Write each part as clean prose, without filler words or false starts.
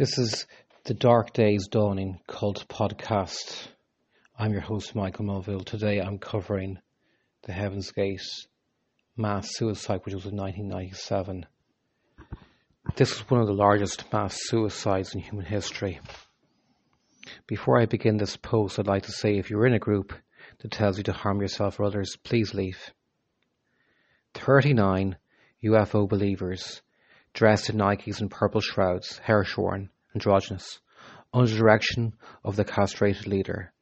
This is the Dark Days Dawning Cult Podcast. I'm your host, Michael Mulville. Today I'm covering the Heaven's Gate mass suicide, which was in 1997. This was one of the largest mass suicides in human history. Before I begin this post, I'd like to say if you're in a group that tells you to harm yourself or others, please leave. 39 UFO believers dressed in Nikes and purple shrouds, hair-shorn, androgynous, under the direction of the castrated leader.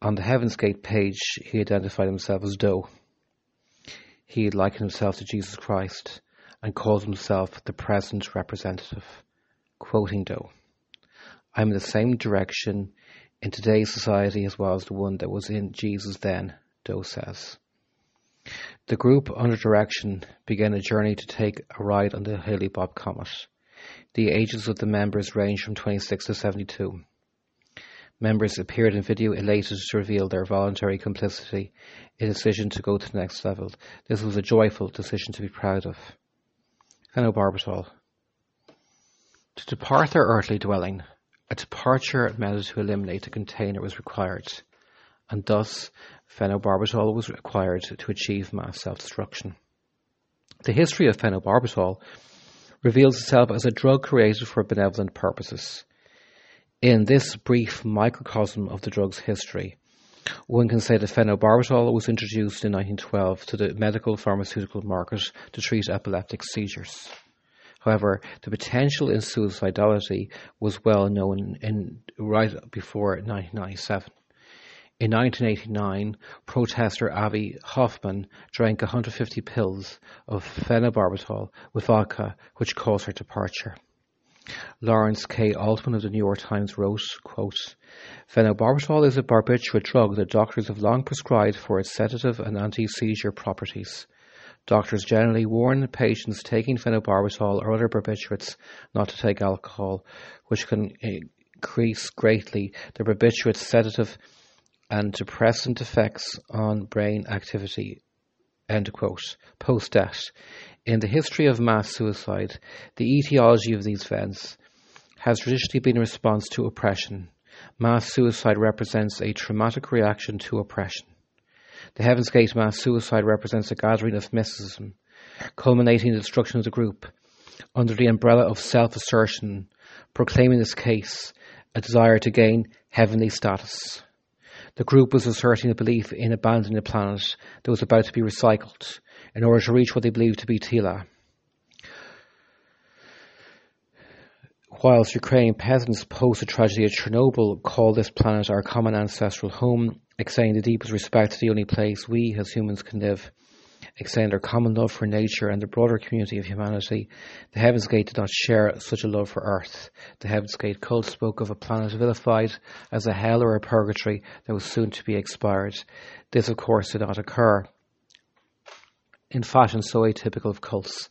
On the Heaven's Gate page, he identified himself as Doe. He likened himself to Jesus Christ and called himself the present representative, quoting Doe. I'm in the same direction in today's society as well as the one that was in Jesus then, Doe says. The group under direction began a journey to take a ride on the Hale-Bopp Comet. The ages of the members ranged from 26 to 72. Members appeared in video elated to reveal their voluntary complicity in a decision to go to the next level. This was a joyful decision to be proud of. Phenobarbital. To depart their earthly dwelling, a departure method to eliminate the container was required, and thus phenobarbital was required to achieve mass self-destruction. The history of phenobarbital reveals itself as a drug created for benevolent purposes. In this brief microcosm of the drug's history, one can say that phenobarbital was introduced in 1912 to the medical pharmaceutical market to treat epileptic seizures. However, the potential in suicidality was well known right before 1997. In 1989, protester Abby Hoffman drank 150 pills of phenobarbital with vodka, which caused her departure. Lawrence K. Altman of the New York Times wrote, quote, "Phenobarbital is a barbiturate drug that doctors have long prescribed for its sedative and anti-seizure properties. Doctors generally warn patients taking phenobarbital or other barbiturates not to take alcohol, which can increase greatly the barbiturate's sedative and depressant effects on brain activity," end quote. Post-death. In the history of mass suicide, the etiology of these events has traditionally been a response to oppression. Mass suicide represents a traumatic reaction to oppression. The Heaven's Gate mass suicide represents a gathering of mysticism, culminating in the destruction of the group under the umbrella of self-assertion, proclaiming this case a desire to gain heavenly status. The group was asserting a belief in abandoning a planet that was about to be recycled in order to reach what they believed to be Tila. Whilst Ukrainian peasants post the tragedy at Chernobyl call this planet our common ancestral home, extending the deepest respect to the only place we as humans can live, extend our common love for nature and the broader community of humanity, the Heaven's Gate did not share such a love for Earth. The Heaven's Gate cult spoke of a planet vilified as a hell or a purgatory that was soon to be expired. This, of course, did not occur. In fashion so atypical of cults,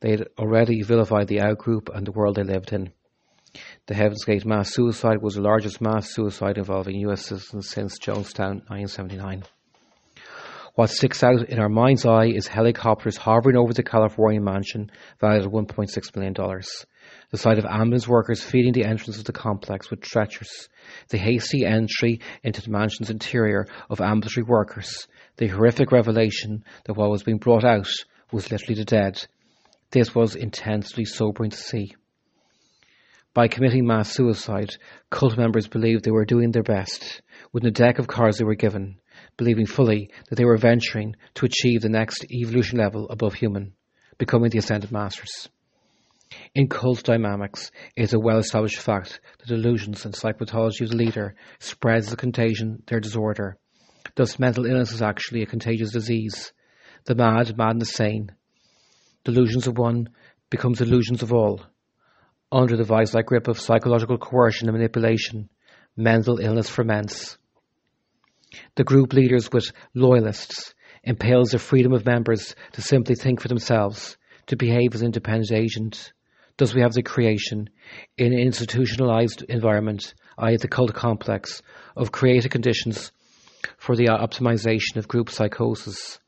they had already vilified the outgroup and the world they lived in. The Heaven's Gate mass suicide was the largest mass suicide involving U.S. citizens since Jonestown, 1979. What sticks out in our mind's eye is helicopters hovering over the California mansion valued at $1.6 million. The sight of ambulance workers feeding the entrance of the complex with stretchers. The hasty entry into the mansion's interior of ambulatory workers. The horrific revelation that what was being brought out was literally the dead. This was intensely sobering to see. By committing mass suicide, cult members believed they were doing their best with the deck of cards they were given, believing fully that they were venturing to achieve the next evolution level above human, becoming the Ascended Masters. In cult dynamics, it is a well-established fact that delusions and psychopathology of the leader spreads as a contagion their disorder. Thus, mental illness is actually a contagious disease. The mad, madness sane. Delusions of one becomes delusions of all. Under the vice-like grip of psychological coercion and manipulation, mental illness ferments. The group leaders with loyalists impels the freedom of members to simply think for themselves, to behave as independent agents. Thus we have the creation, in an institutionalized environment, i.e. the cult complex, of created conditions for the optimization of group psychosis.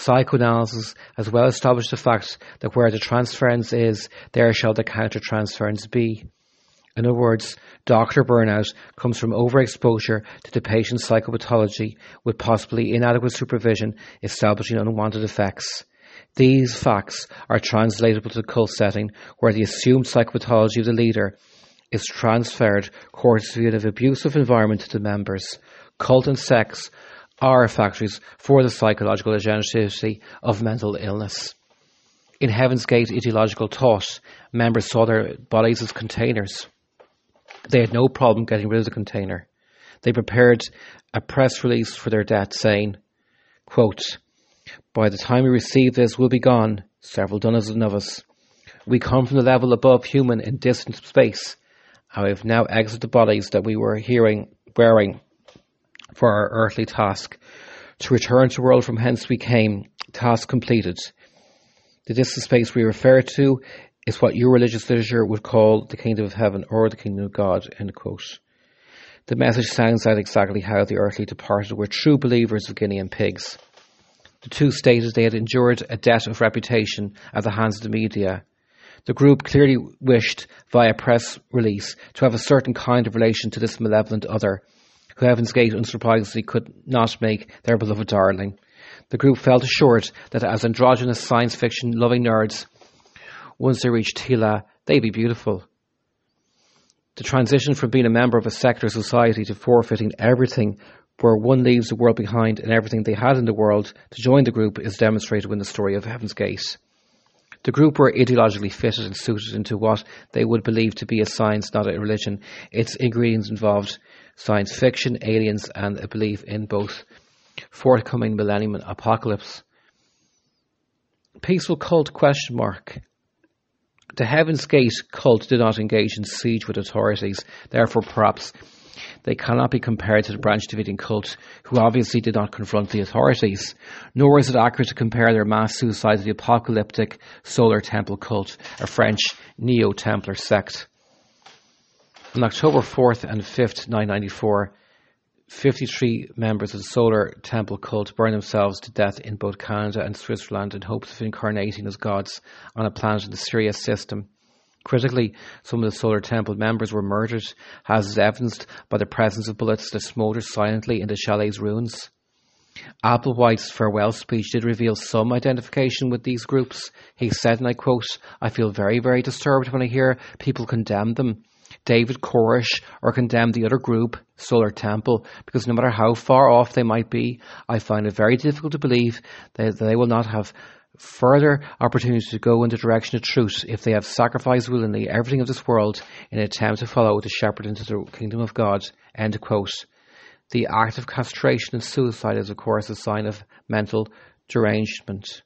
psychoanalysis has well established the fact that where the transference is, there shall the counter-transference be. In other words, doctor burnout comes from overexposure to the patient's psychopathology with possibly inadequate supervision establishing unwanted effects. These facts are translatable to the cult setting where the assumed psychopathology of the leader is transferred courtesy of an abusive environment to the members. Cult and sex are factories for the psychological degeneracy of mental illness. In Heaven's Gate ideological thought, members saw their bodies as containers. They had no problem getting rid of the container. They prepared a press release for their death saying, quote, "By the time we receive this, we'll be gone, several dozen of us. We come from the level above human in distant space, and we have now exited the bodies that we were wearing for our earthly task, to return to the world from whence we came, task completed. The distant space we refer to is what your religious literature would call the kingdom of heaven or the kingdom of God," end quote. The message sounds out exactly how the earthly departed were true believers of guinea and pigs. The two stated they had endured a debt of reputation at the hands of the media. The group clearly wished, via press release, to have a certain kind of relation to this malevolent other, who Heaven's Gate unsurprisingly could not make their beloved darling. The group felt assured that as androgynous science fiction loving nerds, once they reached Tila, they'd be beautiful. The transition from being a member of a secular society to forfeiting everything where one leaves the world behind and everything they had in the world to join the group is demonstrated in the story of Heaven's Gate. The group were ideologically fitted and suited into what they would believe to be a science, not a religion. Its ingredients involved science fiction, aliens, and a belief in both forthcoming millennium apocalypse. Peaceful cult question mark. The Heaven's Gate cult did not engage in siege with authorities, therefore perhaps they cannot be compared to the Branch Davidian cult, who obviously did not confront the authorities, nor is it accurate to compare their mass suicide to the apocalyptic Solar Temple cult, a French neo-Templar sect. On October 4th and 5th, 994, 53 members of the Solar Temple cult burned themselves to death in both Canada and Switzerland in hopes of incarnating as gods on a planet in the Sirius system. Critically, some of the Solar Temple members were murdered, as is evidenced by the presence of bullets that smoulder silently in the chalet's ruins. Applewhite's farewell speech did reveal some identification with these groups. He said, and I quote, "I feel very, very disturbed when I hear people condemn them. David Koresh or condemn the other group, Solar Temple, because no matter how far off they might be, I find it very difficult to believe that they will not have further opportunities to go in the direction of truth if they have sacrificed willingly everything of this world in an attempt to follow the shepherd into the kingdom of God," end quote. The act of castration and suicide is of course a sign of mental derangement.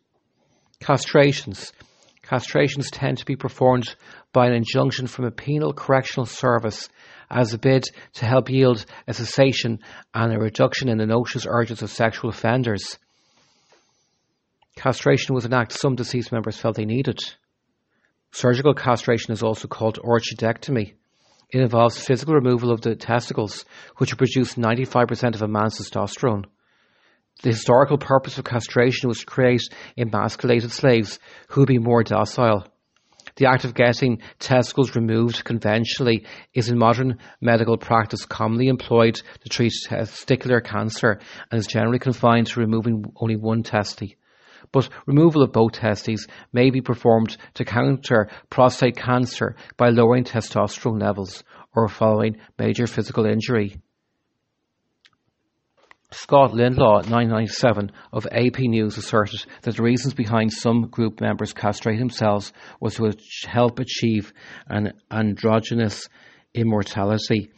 Castrations tend to be performed by an injunction from a penal correctional service as a bid to help yield a cessation and a reduction in the noxious urges of sexual offenders. Castration was an act some deceased members felt they needed. Surgical castration is also called orchidectomy. It involves physical removal of the testicles, which produce 95% of a man's testosterone. The historical purpose of castration was to create emasculated slaves who would be more docile. The act of getting testicles removed conventionally is in modern medical practice commonly employed to treat testicular cancer and is generally confined to removing only one testy. But removal of both testes may be performed to counter prostate cancer by lowering testosterone levels or following major physical injury. Scott Lindlaw, 997, of AP News asserted that the reasons behind some group members castrating themselves was to help achieve an androgynous immortality.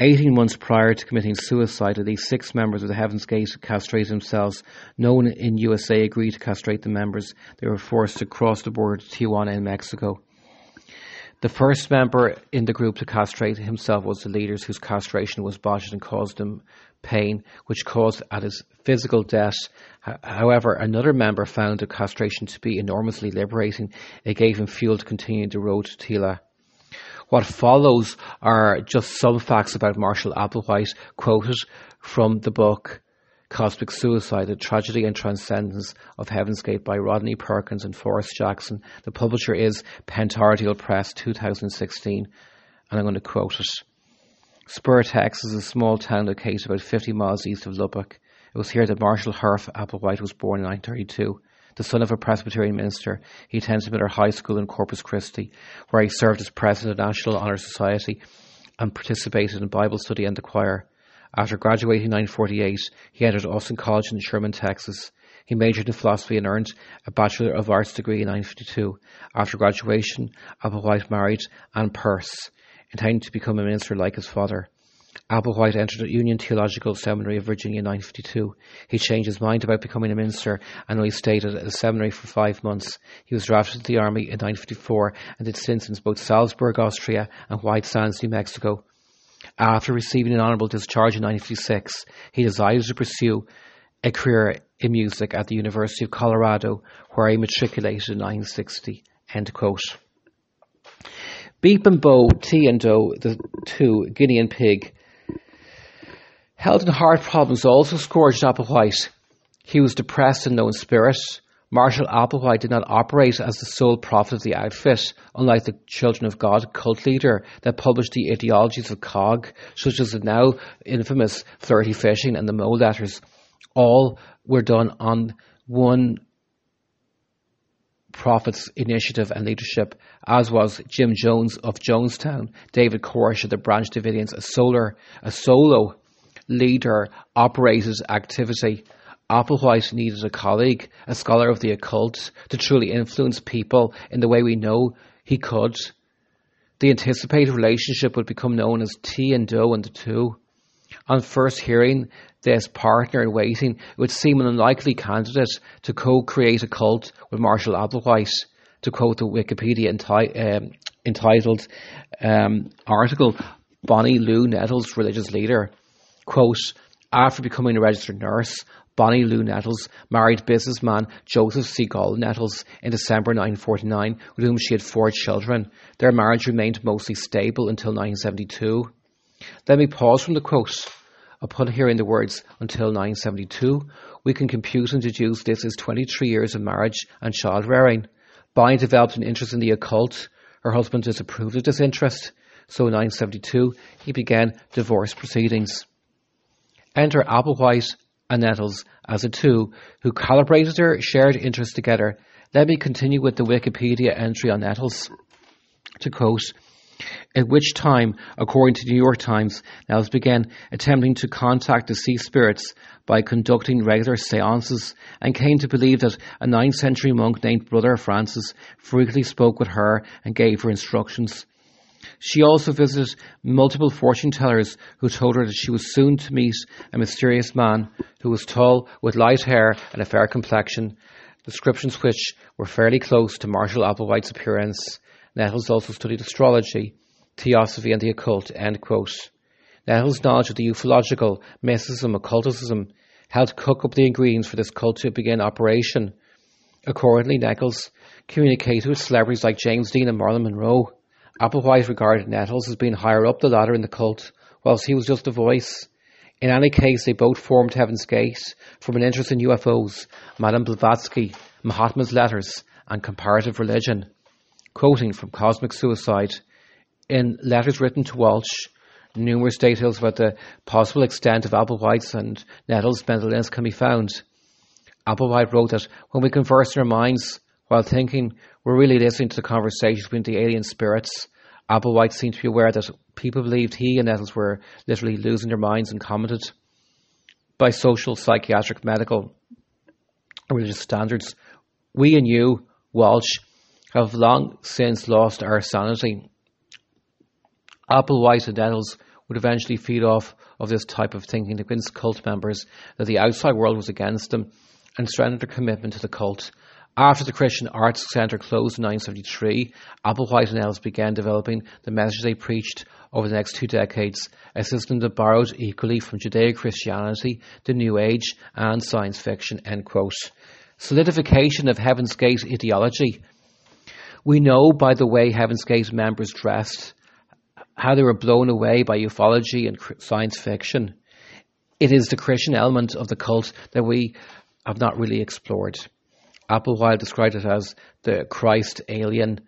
18 months prior to committing suicide, at least 6 members of the Heaven's Gate castrated themselves. No one in USA agreed to castrate the members. They were forced to cross the border to Tijuana in Mexico. The first member in the group to castrate himself was the leader, whose castration was botched and caused him pain, which caused at his physical death. However, another member found the castration to be enormously liberating. It gave him fuel to continue the road to Tila. What follows are just some facts about Marshall Applewhite quoted from the book Cosmic Suicide, The Tragedy and Transcendence of Heaven's Gate by Rodney Perkins and Forrest Jackson. The publisher is Pentartial Press, 2016, and I'm going to quote it. Spur, Texas, is a small town located about 50 miles east of Lubbock. It was here that Marshall Hurf Applewhite was born in 1932. The son of a Presbyterian minister, he attended Miller High School in Corpus Christi, where he served as president of the National Honor Society and participated in Bible study and the choir. After graduating in 1948, he entered Austin College in Sherman, Texas. He majored in philosophy and earned a Bachelor of Arts degree in 1952. After graduation, Applewhite married Anne Pearce, intending to become a minister like his father. Applewhite entered the Union Theological Seminary of Virginia in 1952. He changed his mind about becoming a minister and only stayed at the seminary for 5 months. He was drafted into the army in 1954 and did stints in both Salzburg, Austria and White Sands, New Mexico. After receiving an honorable discharge in 1956, he decided to pursue a career in music at the University of Colorado, where he matriculated in 1960. End quote. Beep and Bo, T and O, the two, Guinea and Pig. Health and heart problems also scourged Applewhite. He was depressed and low in spirit. Marshall Applewhite did not operate as the sole prophet of the outfit, unlike the Children of God cult leader that published the ideologies of COG, such as the now infamous Flirty Fishing and the Mole Letters. All were done on one prophet's initiative and leadership, as was Jim Jones of Jonestown, David Koresh of the Branch Davidians, a solo leader operated activity. Applewhite needed a colleague, a scholar of the occult, to truly influence people in the way we know he could. The anticipated relationship would become known as T and O and the Two. On first hearing this partner in waiting, it would seem an unlikely candidate to co-create a cult with Marshall Applewhite. To quote the Wikipedia entitled article, Bonnie Lou Nettles, religious leader. Quote, after becoming a registered nurse, Bonnie Lou Nettles married businessman Joseph C. Gall Nettles in December 1949, with whom she had 4 children. Their marriage remained mostly stable until 1972. Let me pause from the quote. Upon hearing the words, until 1972, we can compute and deduce this is 23 years of marriage and child-rearing. Bonnie developed an interest in the occult. Her husband disapproved of this interest. So in 1972, he began divorce proceedings. Enter Applewhite and Nettles as a two, who calibrated their shared interests together. Let me continue with the Wikipedia entry on Nettles. To quote, at which time, according to the New York Times, Nettles began attempting to contact deceased spirits by conducting regular seances and came to believe that a 9th century monk named Brother Francis frequently spoke with her and gave her instructions. She also visited multiple fortune tellers who told her that she was soon to meet a mysterious man who was tall, with light hair and a fair complexion, descriptions which were fairly close to Marshall Applewhite's appearance. Nettles also studied astrology, theosophy and the occult, end quote. Nettles' knowledge of the ufological, mysticism, occulticism helped cook up the ingredients for this cult to begin operation. Accordingly, Nettles communicated with celebrities like James Dean and Marilyn Monroe. Applewhite regarded Nettles as being higher up the ladder in the cult, whilst he was just a voice. In any case, they both formed Heaven's Gate from an interest in UFOs, Madame Blavatsky, Mahatma's letters, and comparative religion. Quoting from Cosmic Suicide, in letters written to Walsh, numerous details about the possible extent of Applewhite's and Nettles' mental illness can be found. Applewhite wrote that when we converse in our minds while thinking, we're really listening to the conversations between the alien spirits. Applewhite seemed to be aware that people believed he and Nettles were literally losing their minds and commented. By social, psychiatric, medical, and religious standards, we and you, Walsh, have long since lost our sanity. Applewhite and Nettles would eventually feed off of this type of thinking to convince cult members that the outside world was against them and strengthen their commitment to the cult. After the Christian Arts Centre closed in 1973, Applewhite and Nettles began developing the message they preached over the next 2 decades, a system that borrowed equally from Judeo-Christianity, the New Age and science fiction, end quote. Solidification of Heaven's Gate ideology. We know by the way Heaven's Gate members dressed, how they were blown away by ufology and science fiction. It is the Christian element of the cult that we have not really explored. Applewhite described it as the Christ alien.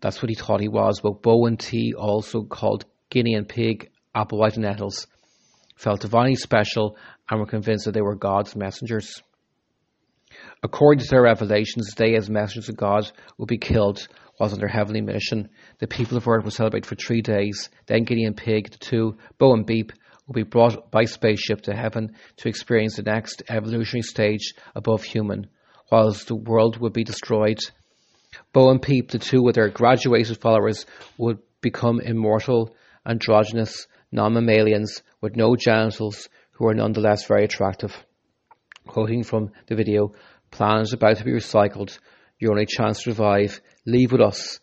That's what he thought he was. But Bow and T, also called Guinea and Pig, Applewhite and Nettles, felt divinely special and were convinced that they were God's messengers. According to their revelations, they as messengers of God would be killed while on their heavenly mission. The people of Earth will celebrate for 3 days. Then Guinea and Pig, the two, Bow and Beep, will be brought by spaceship to heaven to experience the next evolutionary stage above human, whilst the world would be destroyed. Bo and Peep, the two with their graduated followers, would become immortal, androgynous, non-mammalians with no genitals who are nonetheless very attractive. Quoting from the video, "Planet about to be recycled, your only chance to survive, leave with us."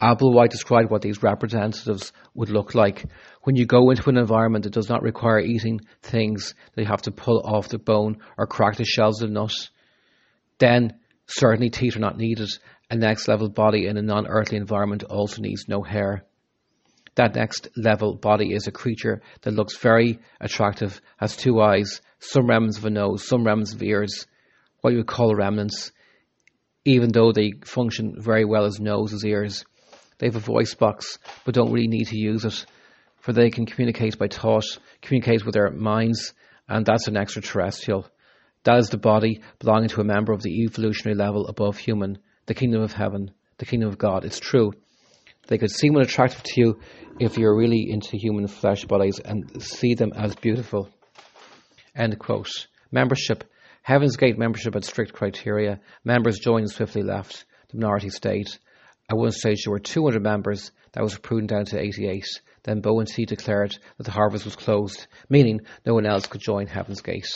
Applewhite described what these representatives would look like. When you go into an environment that does not require eating things that you have to pull off the bone or crack the shells of a nut, then certainly teeth are not needed. A next level body in a non-earthly environment also needs no hair. That next level body is a creature that looks very attractive, has two eyes, some remnants of a nose, some remnants of ears, what you would call remnants, even though they function very well as nose, as ears. They have a voice box, but don't really need to use it, for they can communicate by thought, communicate with their minds, and that's an extraterrestrial. That is the body belonging to a member of the evolutionary level above human, the kingdom of heaven, the kingdom of God. It's true. They could seem unattractive to you if you're really into human flesh bodies and see them as beautiful. End quote. Membership. Heaven's Gate membership had strict criteria. Members joined and swiftly left. The minority stayed. At one stage there were 200 members. That was pruned down to 88. Then Bow and T declared that the harvest was closed, meaning no one else could join Heaven's Gate.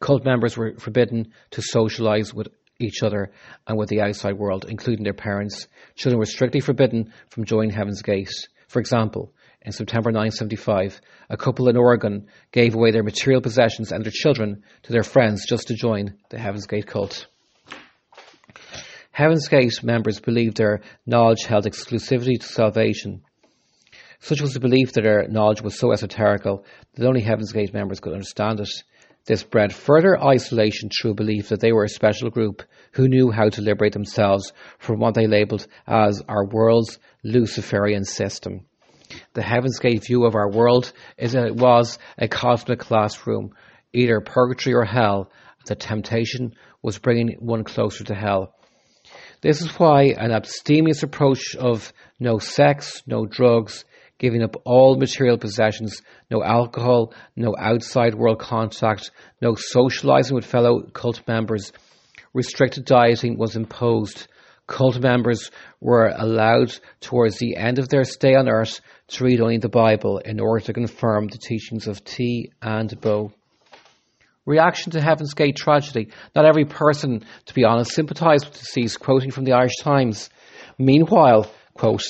Cult members were forbidden to socialise with each other and with the outside world, including their parents. Children were strictly forbidden from joining Heaven's Gate. For example, in September 1975, a couple in Oregon gave away their material possessions and their children to their friends just to join the Heaven's Gate cult. Heaven's Gate members believed their knowledge held exclusivity to salvation. Such was the belief that their knowledge was so esoterical that only Heaven's Gate members could understand it. This bred further isolation through belief that they were a special group who knew how to liberate themselves from what they labelled as our world's Luciferian system. The Heaven's Gate view of our world is that it was a cosmic classroom, either purgatory or hell. The temptation was bringing one closer to hell. This is why an abstemious approach of no sex, no drugs, giving up all material possessions, no alcohol, no outside world contact, no socializing with fellow cult members. Restricted dieting was imposed. Cult members were allowed towards the end of their stay on Earth to read only the Bible in order to confirm the teachings of T and Bo. Reaction to Heaven's Gate tragedy. Not every person, to be honest, sympathised with the deceased, quoting from the Irish Times. Meanwhile, quote,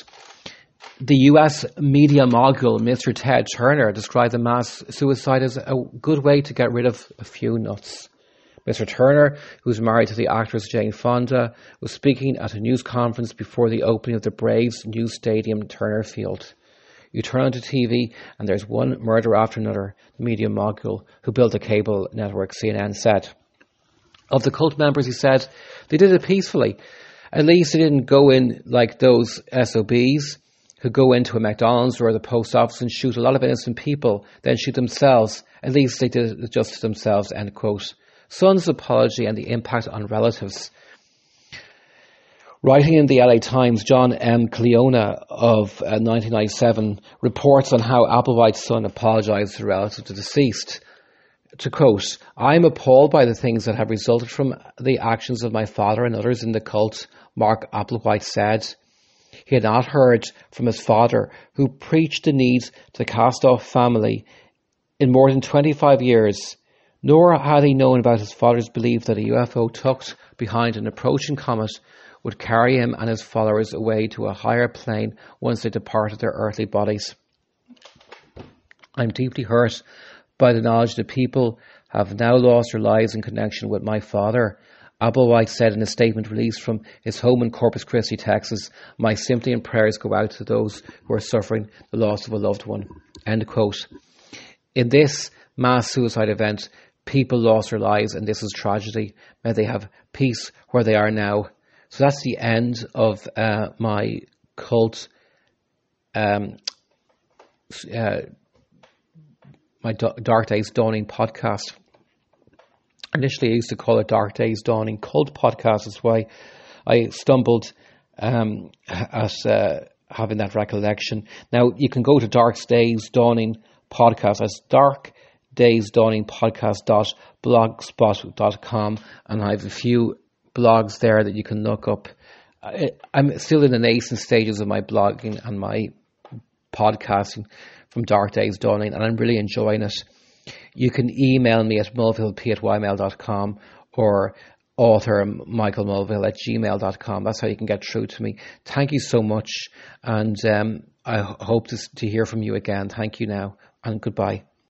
the US media mogul Mr. Ted Turner described the mass suicide as a good way to get rid of a few nuts. Mr. Turner, who's married to the actress Jane Fonda, was speaking at a news conference before the opening of the Braves' new stadium, Turner Field. You turn onto TV and there's one murder after another, the media mogul who built the cable network, CNN, said. Of the cult members, he said, they did it peacefully. At least they didn't go in like those SOBs who go into a McDonald's or the post office and shoot a lot of innocent people, then shoot themselves. At least they did it just to themselves, end quote. Son's apology and the impact on relatives. Writing in the LA Times, John M. Cleona of 1997 reports on how Applewhite's son apologized to relatives of the deceased. To quote, "I am appalled by the things that have resulted from the actions of my father and others in the cult," Mark Applewhite said. He had not heard from his father, who preached the need to cast off family, in more than 25 years, nor had he known about his father's belief that a UFO tucked behind an approaching comet would carry him and his followers away to a higher plane once they departed their earthly bodies. I'm deeply hurt by the knowledge that people have now lost their lives in connection with my father, Applewhite said in a statement released from his home in Corpus Christi, Texas. My sympathy and prayers go out to those who are suffering the loss of a loved one. End quote. In this, mass suicide event, people lost their lives, and this is tragedy. May they have peace where they are now. So that's the end of my cult, my Dark Days Dawning podcast. Initially I used to call it Dark Days Dawning Cult Podcast. That's why I stumbled at having that recollection. Now you can go to Dark Days Dawning Podcast as darkdaysdawningpodcast.blogspot.com, and I have a few blogs there that you can look up. I'm still in the nascent stages of my blogging and my podcasting from Dark Days Dawning, and I'm really enjoying it. You can email me at mulvillep@ymail.com or authormichaelmulvill@gmail.com. That's how you can get through to me. Thank you so much, and I hope to hear from you again. Thank you now, and goodbye.